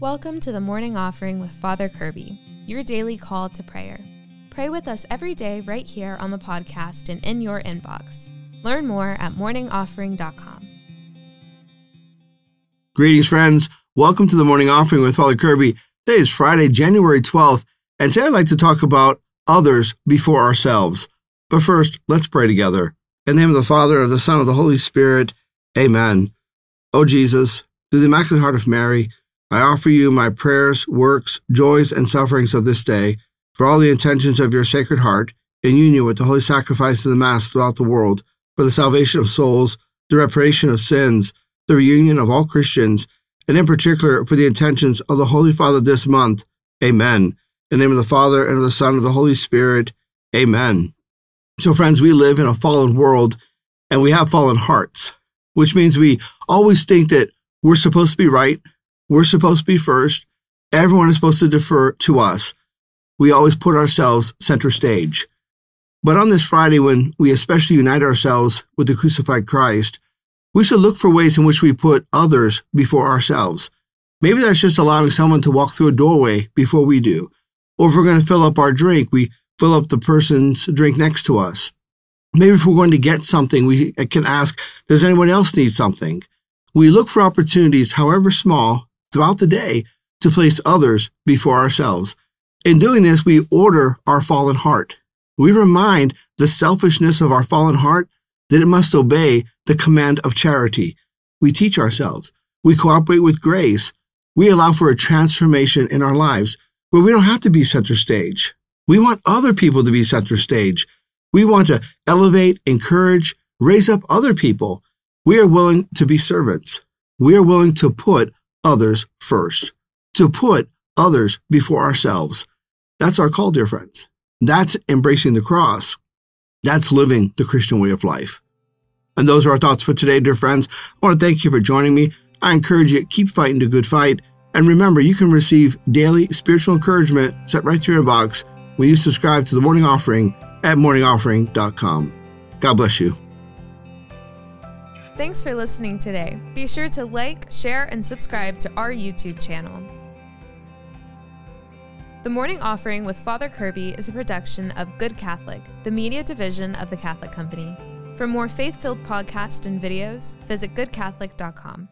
Welcome to the Morning Offering with Father Kirby, your daily call to prayer. Pray with us every day right here on the podcast and in your inbox. Learn more at morningoffering.com. Greetings, friends. Welcome to the Morning Offering with Father Kirby. Today is Friday, January 12th, and today I'd like to talk about others before ourselves. But first, let's pray together. In the name of the Father, of the Son, of the Holy Spirit, amen. O Jesus, through the Immaculate Heart of Mary, I offer you my prayers, works, joys, and sufferings of this day for all the intentions of your Sacred Heart in union with the Holy Sacrifice of the Mass throughout the world, for the salvation of souls, the reparation of sins, the reunion of all Christians, and in particular for the intentions of the Holy Father this month. Amen. In the name of the Father, and of the Son, and of the Holy Spirit. Amen. So friends, we live in a fallen world, and we have fallen hearts, which means we always think that we're supposed to be right. We're supposed to be first. Everyone is supposed to defer to us. We always put ourselves center stage. But on this Friday, when we especially unite ourselves with the crucified Christ, we should look for ways in which we put others before ourselves. Maybe that's just allowing someone to walk through a doorway before we do. Or if we're going to fill up our drink, we fill up the person's drink next to us. Maybe if we're going to get something, we can ask, does anyone else need something? We look for opportunities, however small, throughout the day to place others before ourselves. In doing this, we order our fallen heart. We remind the selfishness of our fallen heart that it must obey the command of charity. We teach ourselves. We cooperate with grace. We allow for a transformation in our lives where we don't have to be center stage. We want other people to be center stage. We want to elevate, encourage, raise up other people. We are willing to be servants. We are willing to put others first, to put others before ourselves. That's our call, dear friends. That's embracing the cross. That's living the Christian way of life. And those are our thoughts for today, dear friends. I want to thank you for joining me. I encourage you, keep fighting the good fight. And remember, you can receive daily spiritual encouragement sent right to your inbox when you subscribe to the Morning Offering at morningoffering.com. God bless you. Thanks for listening today. Be sure to like, share, and subscribe to our YouTube channel. The Morning Offering with Father Kirby is a production of Good Catholic, the media division of the Catholic Company. For more faith-filled podcasts and videos, visit goodcatholic.com.